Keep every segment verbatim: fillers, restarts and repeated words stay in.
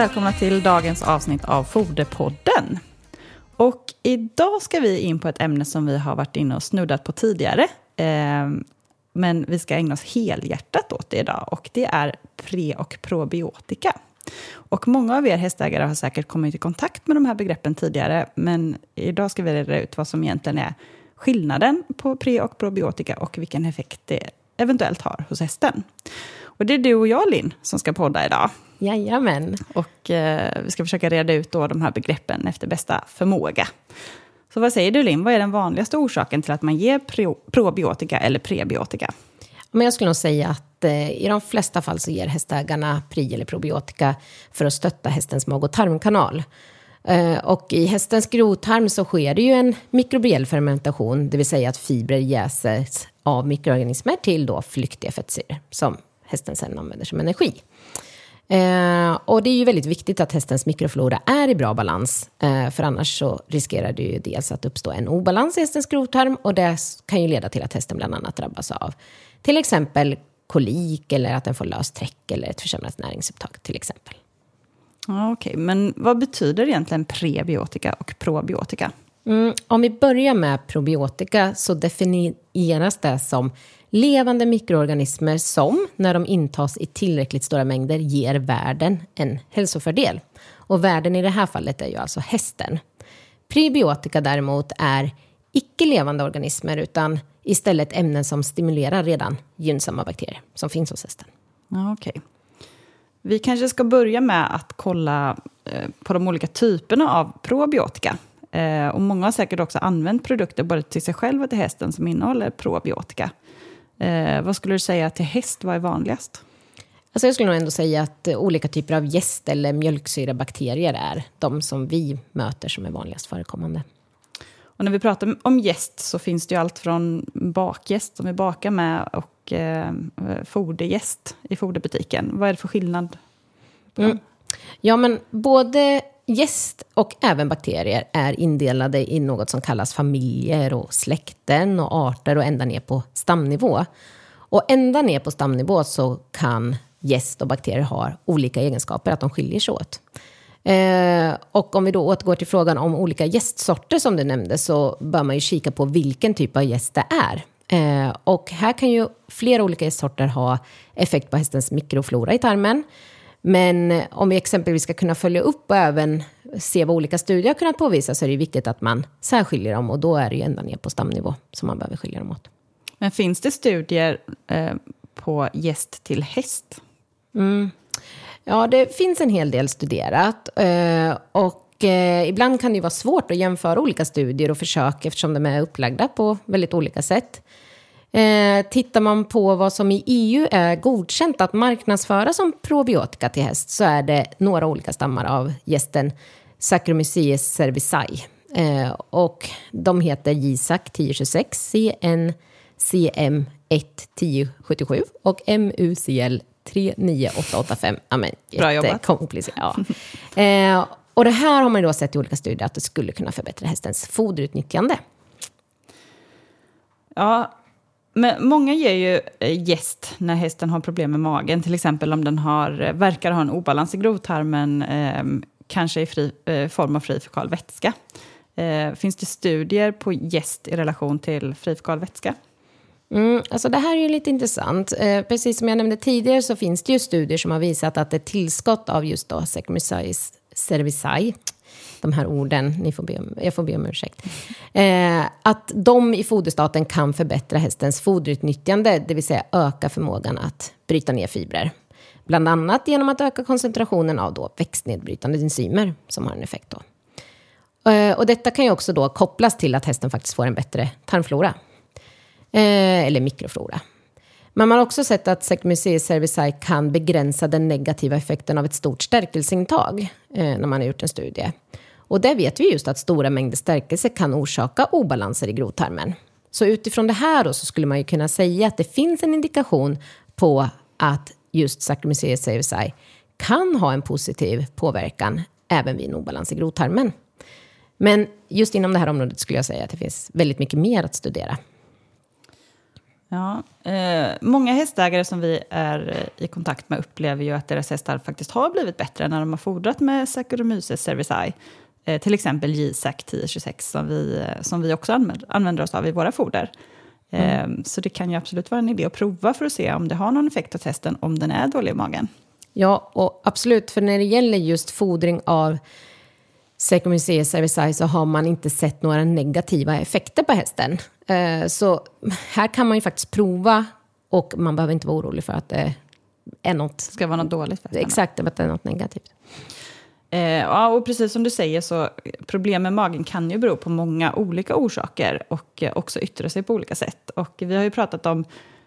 Välkomna till dagens avsnitt av Foderpodden. Och idag ska vi in på ett ämne som vi har varit inne och snuddat på tidigare. Eh, men vi ska ägna oss helhjärtat åt det idag. Och det är pre- och probiotika. Och många av er hästägare har säkert kommit i kontakt med de här begreppen tidigare. Men idag ska vi reda ut vad som egentligen är skillnaden på pre- och probiotika. Och vilken effekt det eventuellt har hos hästen. Och det är du och jag, Linn, som ska podda idag. Jajamän. Och eh, vi ska försöka reda ut då de här begreppen efter bästa förmåga. Så vad säger du, Linn? Vad är den vanligaste orsaken till att man ger pro- probiotika eller prebiotika? Men jag skulle nog säga att eh, i de flesta fall så ger hästägarna pri eller probiotika för att stötta hästens mag- och tarmkanal. Eh, och i hästens grovtarm så sker det ju en mikrobiell fermentation. Det vill säga att fibrer jäses av mikroorganismer till då flyktiga fettsyror som hästen sedan använder som energi. Eh, och det är ju väldigt viktigt att hästens mikroflora är i bra balans. Eh, för annars så riskerar det ju dels att uppstå en obalans i hästens grovtarm. Och det kan ju leda till att hästen bland annat drabbas av till exempel kolik. Eller att den får löst träck eller ett försämrat näringsupptag till exempel. Ja, okej, okay. Men vad betyder egentligen prebiotika och probiotika? Mm, om vi börjar med probiotika så definieras det som levande mikroorganismer som när de intas i tillräckligt stora mängder ger världen en hälsofördel. Och världen i det här fallet är ju alltså hästen. Prebiotika däremot är icke-levande organismer utan istället ämnen som stimulerar redan gynnsamma bakterier som finns hos hästen. Ja, okej. Okay. Vi kanske ska börja med att kolla på de olika typerna av probiotika. Och många har säkert också använt produkter både till sig själv och till hästen som innehåller probiotika. Eh, vad skulle du säga till häst? Vad är vanligast? Alltså jag skulle nog ändå säga att olika typer av jäst eller mjölksyrabakterier är de som vi möter som är vanligast förekommande. Och när vi pratar om jäst så finns det ju allt från bakjäst som vi bakar med och eh, foderjäst i foderbutiken. Vad är det för skillnad? Mm. Ja, men både jäst och även bakterier är indelade i något som kallas familjer och släkten och arter och ända ner på stamnivå. Och ända ner på stamnivå så kan jäst och bakterier ha olika egenskaper att de skiljer sig åt. Eh, och om vi då återgår till frågan om olika jästsorter som du nämnde så bör man ju kika på vilken typ av jäst det är. Eh, och här kan ju flera olika jästsorter ha effekt på hästens mikroflora i tarmen. Men om vi exempelvis ska kunna följa upp och även se vad olika studier har kunnat påvisa så är det viktigt att man särskiljer dem och då är det ju ända ner på stamnivå som man behöver skilja dem åt. Men finns det studier eh, på jäst till häst? Mm. Ja, det finns en hel del studerat eh, och eh, ibland kan det vara svårt att jämföra olika studier och försök eftersom de är upplagda på väldigt olika sätt. Eh, tittar man på vad som i E U är godkänt att marknadsföra som probiotika till häst så är det några olika stammar av jästen Saccharomyces cerevisiae eh, och de heter J S A C tio tjugosex, C N C M ett tio sjuttiosju och M U C L tre nio åtta åtta fem. Ja, men, bra jobbat. Ja. Eh, och det här har man då sett i olika studier att det skulle kunna förbättra hästens foderutnyttjande. Ja. Men många ger ju jäst när hästen har problem med magen. Till exempel om den har, verkar ha en obalans i grovtarmen, eh, kanske i fri, eh, form av fri fekal vätska. Eh, finns det studier på jäst i relation till fri fekal vätska? Mm, alltså det här är ju lite intressant. Eh, precis som jag nämnde tidigare så finns det ju studier som har visat att ett tillskott av just då Saccharomyces cerevisiae, de här orden, ni får be om, jag får be om ursäkt. Eh, att de i foderstaten kan förbättra hästens foderutnyttjande, det vill säga öka förmågan att bryta ner fibrer. Bland annat genom att öka koncentrationen av då växtnedbrytande enzymer som har en effekt då. Eh, och detta kan ju också då kopplas till att hästen faktiskt får en bättre tarmflora. Eh, eller mikroflora. Men man har också sett att Saccharomyces cerevisiae kan begränsa den negativa effekten av ett stort stärkelseintag eh, när man har gjort en studie. Och där vet vi just att stora mängder stärkelse kan orsaka obalanser i grovtarmen. Så utifrån det här då så skulle man ju kunna säga att det finns en indikation på att just Saccharomyces cerevisiae kan ha en positiv påverkan även vid en obalans i grovtarmen. Men just inom det här området skulle jag säga att det finns väldigt mycket mer att studera. Ja, eh, många hästägare som vi är i kontakt med upplever ju att deras hästar faktiskt har blivit bättre när de har fodrat med Saccharomyces cerevisiae. Eh, till exempel J S A C tio tjugosex som vi, som vi också använder, använder oss av i våra foder. Eh, mm. Så det kan ju absolut vara en idé att prova för att se om det har någon effekt hos hästen om den är dålig i magen. Ja, och absolut. För när det gäller just fodring av Saccharomyces cerevisiae så har man inte sett några negativa effekter på hästen. Så här kan man ju faktiskt prova och man behöver inte vara orolig för att det är något, ska vara något dåligt. Exakt, att det är något negativt. Eh, ja, och precis som du säger så problem med magen kan ju bero på många olika orsaker och också yttra sig på olika sätt. Och vi har ju pratat om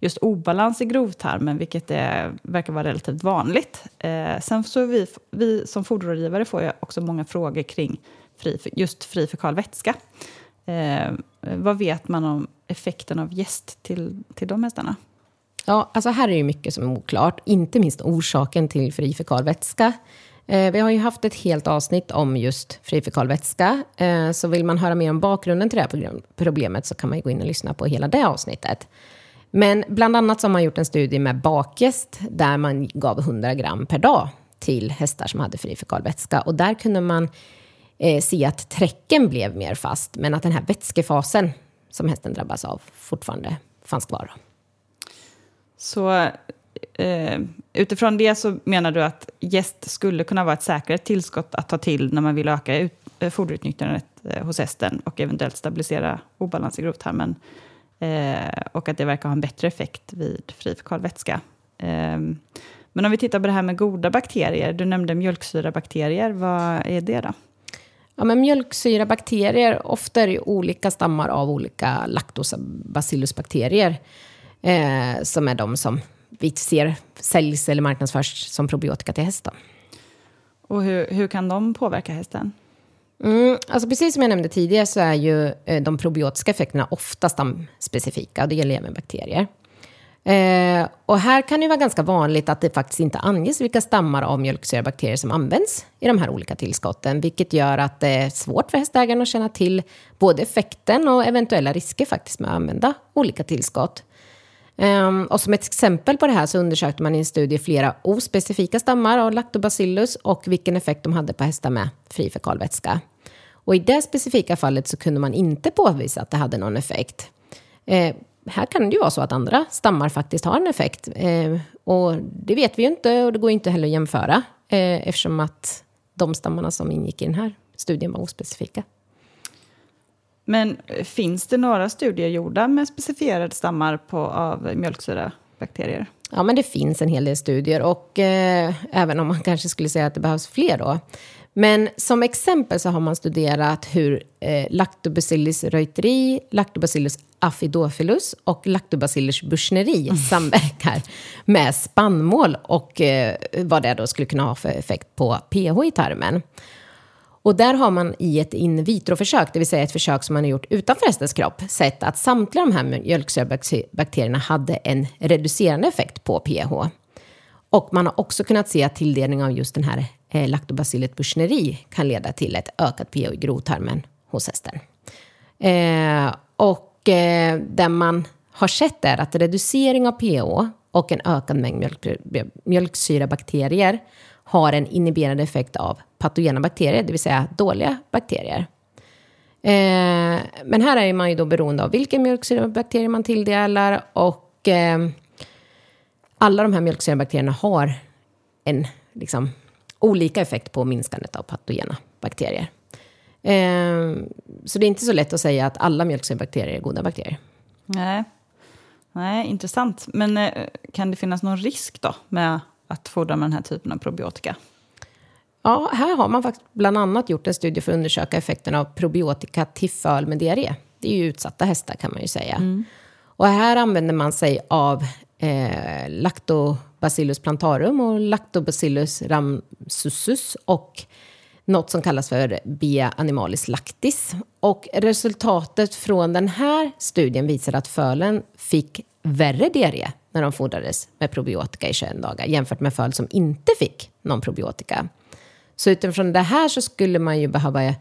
just obalans i grovtarmen, vilket är, verkar vara relativt vanligt. Eh, sen så vi, vi som foderrådgivare får ju också många frågor kring fri, just fri fekal vätska. Eh, vad vet man om effekten av jäst till, till de hästarna? Ja, alltså här är ju mycket som är oklart. Inte minst orsaken till fri fekal vätska. Eh, vi har ju haft ett helt avsnitt om just fri fekal vätska. Eh, så vill man höra mer om bakgrunden till det här problemet så kan man ju gå in och lyssna på hela det avsnittet. Men bland annat så har man gjort en studie med bakjäst där man gav hundra gram per dag till hästar som hade fri fekalvätska. Och där kunde man eh, se att träcken blev mer fast men att den här vätskefasen som hästen drabbas av fortfarande fanns kvar. Så eh, utifrån det så menar du att jäst skulle kunna vara ett säkrare tillskott att ta till när man vill öka ut, eh, foderutnyttjandet eh, hos hästen och eventuellt stabilisera obalans i grovtarmen. Eh, och att det verkar ha en bättre effekt vid fri fekal vätska. Eh, men om vi tittar på det här med goda bakterier. Du nämnde mjölksyrabakterier. Vad är det då? Ja, men mjölksyrabakterier ofta är ju olika stammar av olika lactobacillusbakterier. Eh, som är de som vi ser säljs eller marknadsförs som probiotika till hästen. Och hur, hur kan de påverka hästen? Mm, alltså precis som jag nämnde tidigare så är ju de probiotiska effekterna ofta stamspecifika och det gäller även bakterier. Eh, och här kan det vara ganska vanligt att det faktiskt inte anges vilka stammar av mjölksyrabakterier som används i de här olika tillskotten, vilket gör att det är svårt för hästägaren att känna till både effekten och eventuella risker faktiskt med att använda olika tillskott. Um, och som ett exempel på det här så undersökte man i en studie flera ospecifika stammar av lactobacillus och vilken effekt de hade på hästar med fri fekalvätska. Och i det specifika fallet så kunde man inte påvisa att det hade någon effekt. Eh, här kan det ju vara så att andra stammar faktiskt har en effekt. Eh, och det vet vi ju inte och det går inte heller att jämföra eh, eftersom att de stammarna som ingick i den här studien var ospecifika. Men finns det några studier gjorda med specifierade stammar på, av mjölksyrabakterier? Ja, men det finns en hel del studier och eh, även om man kanske skulle säga att det behövs fler då. Men som exempel så har man studerat hur eh, Lactobacillus reuteri, Lactobacillus acidophilus och Lactobacillus buchneri mm. samverkar med spannmål och eh, vad det då skulle kunna ha för effekt på pH i tarmen. Och där har man i ett in vitro-försök, det vill säga ett försök som man har gjort utanför hästens kropp, sett att samtliga de här mjölksyrabakterierna hade en reducerande effekt på pH. Och man har också kunnat se att tilldelning av just den här eh, Lactobacillus buchneri kan leda till ett ökat pH i grovtarmen hos hästen. Eh, och eh, där man har sett är att reducering av pH och en ökad mängd mjölk, mjölksyrabakterier har en inhiberande effekt av patogena bakterier, det vill säga dåliga bakterier. Eh, men här är man ju då beroende av vilka mjölksyrabakterier man tilldelar och eh, alla de här mjölksyrabakterierna har en liksom, olika effekt på minskandet av patogena bakterier. Eh, så det är inte så lätt att säga att alla mjölksyrabakterier är goda bakterier. Nej, Nej intressant. Men eh, kan det finnas någon risk då med att fodra med den här typen av probiotika? Ja, här har man faktiskt bland annat gjort en studie för att undersöka effekten av probiotika till föl med diarré. Det är ju utsatta hästar kan man ju säga. Mm. Och här använder man sig av eh, Lactobacillus plantarum och Lactobacillus rhamnosus och något som kallas för B. animalis lactis. Och resultatet från den här studien visar att fölen fick värre diarré när de fodrades med probiotika i tjugoett dagar jämfört med föl som inte fick någon probiotika. Så utifrån det här så skulle man ju behöva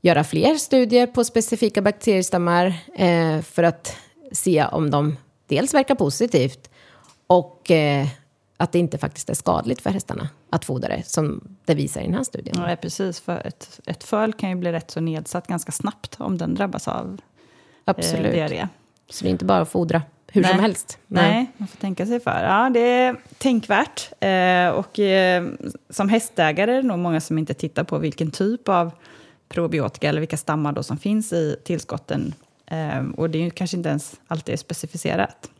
göra fler studier på specifika bakteriestammar eh, för att se om de dels verkar positivt och eh, att det inte faktiskt är skadligt för hästarna att fodra det, som det visar i den här studien. Ja, precis. För ett, ett föl kan ju bli rätt så nedsatt ganska snabbt om den drabbas av absolut. Eh, diarré. Så det är inte bara att fodra hur Nej. som helst. Nej. Nej, man får tänka sig för. Ja, det är tänkvärt. Eh, och eh, som hästägare är det nog många som inte tittar på vilken typ av probiotika eller vilka stammar då som finns i tillskotten. Eh, och det är ju kanske inte ens alltid specificerat.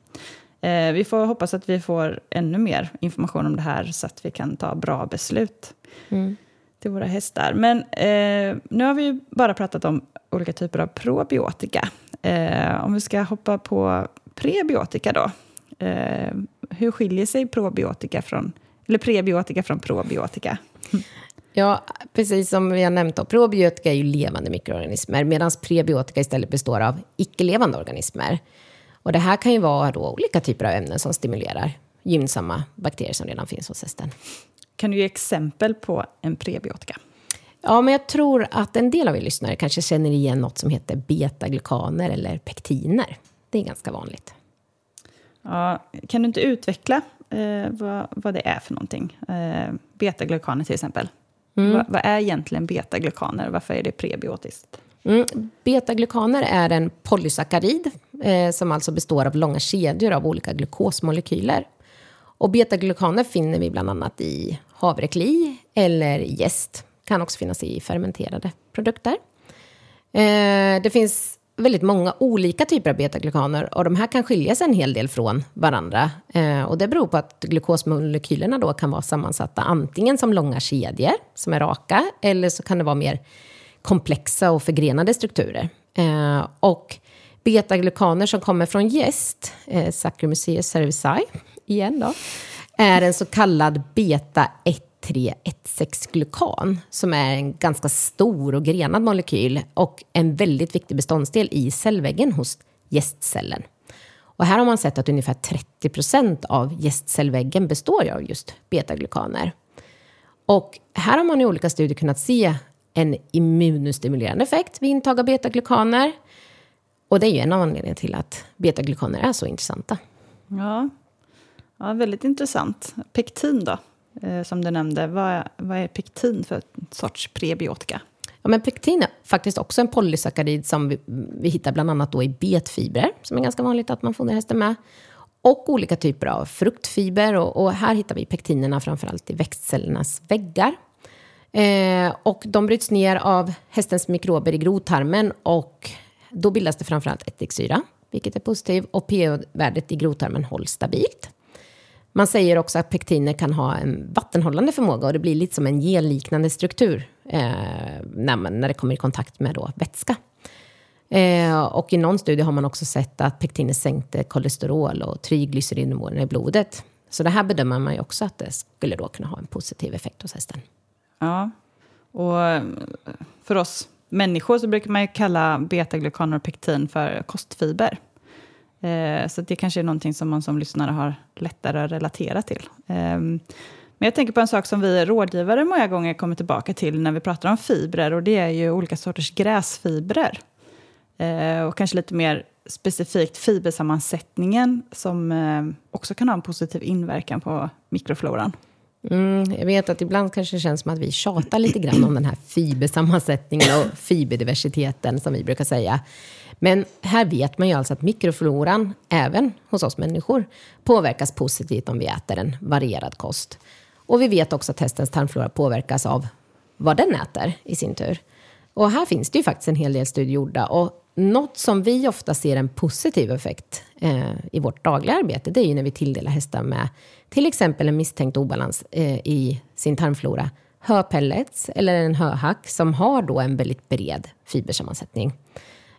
Eh, vi får hoppas att vi får ännu mer information om det här så att vi kan ta bra beslut mm. till våra hästar. Men eh, nu har vi ju bara pratat om olika typer av probiotika. Eh, om vi ska hoppa på prebiotika då. Eh, hur skiljer sig probiotika från, eller prebiotika från probiotika? Ja, precis som vi har nämnt då. Probiotika är ju levande mikroorganismer medan prebiotika istället består av icke-levande organismer. Och det här kan ju vara då olika typer av ämnen som stimulerar gynnsamma bakterier som redan finns hos hästen. Kan du ge exempel på en prebiotika? Ja, men jag tror att en del av er lyssnare kanske känner igen något som heter betaglukaner eller pektiner. Det är ganska vanligt. Ja, kan du inte utveckla eh, vad, vad det är för någonting? Eh, betaglukaner till exempel. Mm. Va, vad är egentligen betaglukaner? Varför är det prebiotiskt? Mm. Betaglukaner är en polysackarid eh, som alltså består av långa kedjor av olika glukosmolekyler. Och betaglukaner finner vi bland annat i havrekli eller jäst. Kan också finnas i fermenterade produkter. Eh, det finns väldigt många olika typer av betaglukaner och de här kan skilja sig en hel del från varandra. Eh, och det beror på att glukosmolekylerna då kan vara sammansatta antingen som långa kedjor som är raka eller så kan det vara mer komplexa och förgrenade strukturer. Eh, och betaglukaner som kommer från jäst, eh, Saccharomyces cerevisiae igen då, är en så kallad beta ett tre ett sex glukan som är en ganska stor och grenad molekyl och en väldigt viktig beståndsdel i cellväggen hos jästcellen. Och här har man sett att ungefär trettio procent av jästcellväggen består av just betaglukaner. Och här har man i olika studier kunnat se en immunstimulerande effekt vid intag av betaglukaner. Och det är ju en av anledningarna till att betaglukaner är så intressanta. Ja, ja väldigt intressant. Pektin då? Som du nämnde, vad, vad är pektin för sorts prebiotika? Ja, men pektin är faktiskt också en polysackarid som vi, vi hittar bland annat då i betfibrer, som är ganska vanligt att man får hästen med. Och olika typer av fruktfiber och, och här hittar vi pektinerna framförallt i växtcellernas väggar. Eh, och de bryts ner av hästens mikrober i grovtarmen och då bildas det framförallt ättiksyra, vilket är positivt. Och pH-värdet i grovtarmen hålls stabilt. Man säger också att pektiner kan ha en vattenhållande förmåga och det blir lite som en gelliknande struktur eh, när, man, när det kommer i kontakt med då vätska. Eh, och i någon studie har man också sett att pektiner sänkte kolesterol och triglycerinnivåerna i blodet. Så det här bedömer man ju också att det skulle då kunna ha en positiv effekt hos hästen. Ja, och för oss människor så brukar man ju kalla betaglukaner och pektin för kostfiber. Så det kanske är någonting som man som lyssnare har lättare att relatera till. Men jag tänker på en sak som vi rådgivare många gånger kommer tillbaka till när vi pratar om fibrer. Och det är ju olika sorters gräsfibrer. Och kanske lite mer specifikt fibersammansättningen som också kan ha en positiv inverkan på mikrofloran. Mm, jag vet att ibland kanske det känns som att vi tjatar lite grann om den här fibersammansättningen och fiberdiversiteten som vi brukar säga. Men här vet man ju alltså att mikrofloran, även hos oss människor, påverkas positivt om vi äter en varierad kost. Och vi vet också att hästens tarmflora påverkas av vad den äter i sin tur. Och här finns det ju faktiskt en hel del studier gjorda. Och något som vi ofta ser en positiv effekt eh, i vårt dagliga arbete, det är ju när vi tilldelar hästar med till exempel en misstänkt obalans eh, i sin tarmflora. Höpellets eller en höhack som har då en väldigt bred fibersammansättning.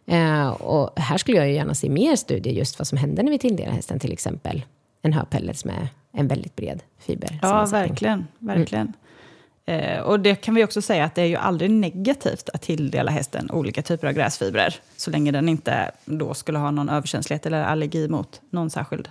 Eh, och här skulle jag ju gärna se mer studier just vad som händer när vi tilldelar hästen till exempel en höpellets med en väldigt bred fibersammansättning. Ja, verkligen, verkligen. Mm. Eh, och det kan vi också säga att det är ju aldrig negativt att tilldela hästen olika typer av gräsfibrer så länge den inte då skulle ha någon överkänslighet eller allergi mot någon särskild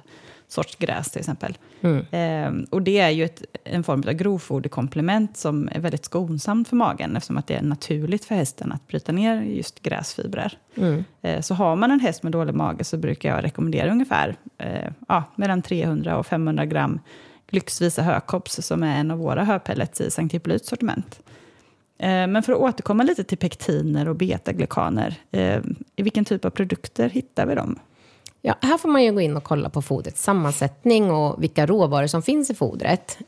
sorts gräs till exempel. Mm. Ehm, och det är ju ett, en form av grovfoderkomplement som är väldigt skonsamt för magen, eftersom att det är naturligt för hästen att bryta ner just gräsfibrer. Mm. Ehm, så har man en häst med dålig mage så brukar jag rekommendera ungefär eh, ja, mellan trehundra och femhundra gram lyxvisa hökops, som är en av våra höpellets i Sankt Hippolyts sortiment. Men för att återkomma lite till pektiner och betaglikaner, i vilken typ av produkter hittar vi dem? Ja, här får man ju gå in och kolla på fodrets sammansättning och vilka råvaror som finns i fodret.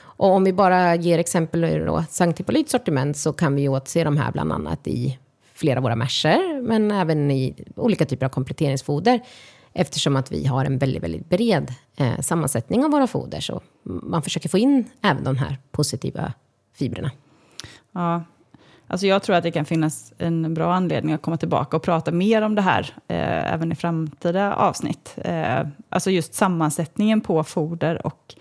Och om vi bara ger exempel ur Sankt Hippolyts sortiment så kan vi återse de här bland annat i flera av våra märsor, men även i olika typer av kompletteringsfoder. Eftersom att vi har en väldigt, väldigt bred eh, sammansättning av våra foder. Så man försöker få in även de här positiva fibrerna. Ja, alltså jag tror att det kan finnas en bra anledning att komma tillbaka och prata mer om det här. Eh, även i framtida avsnitt. Eh, alltså just sammansättningen på foder och,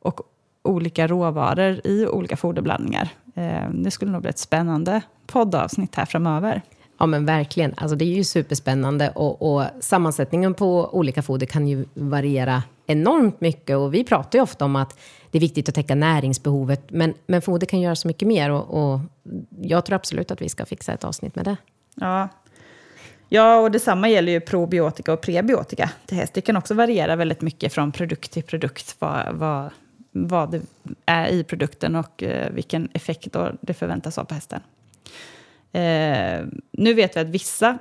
och olika råvaror i olika foderblandningar. Eh, det skulle nog bli ett spännande poddavsnitt här framöver. Ja men verkligen, alltså det är ju superspännande och, och sammansättningen på olika foder kan ju variera enormt mycket, och vi pratar ju ofta om att det är viktigt att täcka näringsbehovet, men, men foder kan göra så mycket mer, och, och jag tror absolut att vi ska fixa ett avsnitt med det. Ja. Ja, och detsamma gäller ju probiotika och prebiotika till häst. Det kan också variera väldigt mycket från produkt till produkt vad, vad, vad det är i produkten och vilken effekt det förväntas av på hästen. Eh, nu vet vi att vissa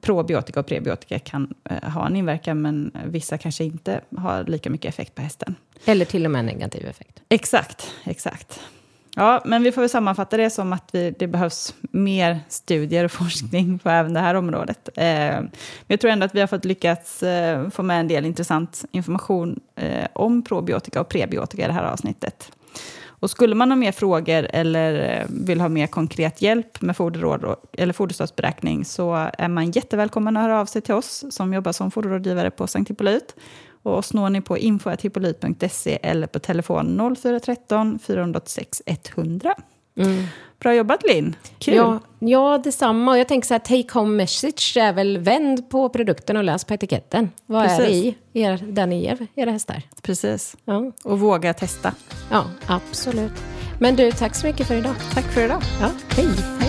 probiotika och prebiotika kan eh, ha en inverkan, men vissa kanske inte har lika mycket effekt på hästen. Eller till och med en negativ effekt. Exakt, exakt. Ja, men vi får väl sammanfatta det som att vi, det behövs mer studier och forskning på även det här området. Eh, men jag tror ändå att vi har fått lyckats eh, få med en del intressant information eh, om probiotika och prebiotika i det här avsnittet. Och skulle man ha mer frågor eller vill ha mer konkret hjälp med foderråd eller foderstadsberäkning, så är man jättevälkommen att höra av sig till oss som jobbar som foderrådgivare på Sankt Hippolyt. Och oss når ni på info at hippolyt punkt se eller på telefon noll fyra ett tre fyra noll sex ett noll noll. Mm. Bra jobbat Linn, kul! Ja, ja detsamma, och jag tänker så här, take home message är väl vänd på produkten och läs på etiketten. Vad Precis. Är det i er, den i er, era hästar? Precis, ja. Och våga testa. Ja, absolut. Men du, tack så mycket för idag. Tack för idag. Ja, hej!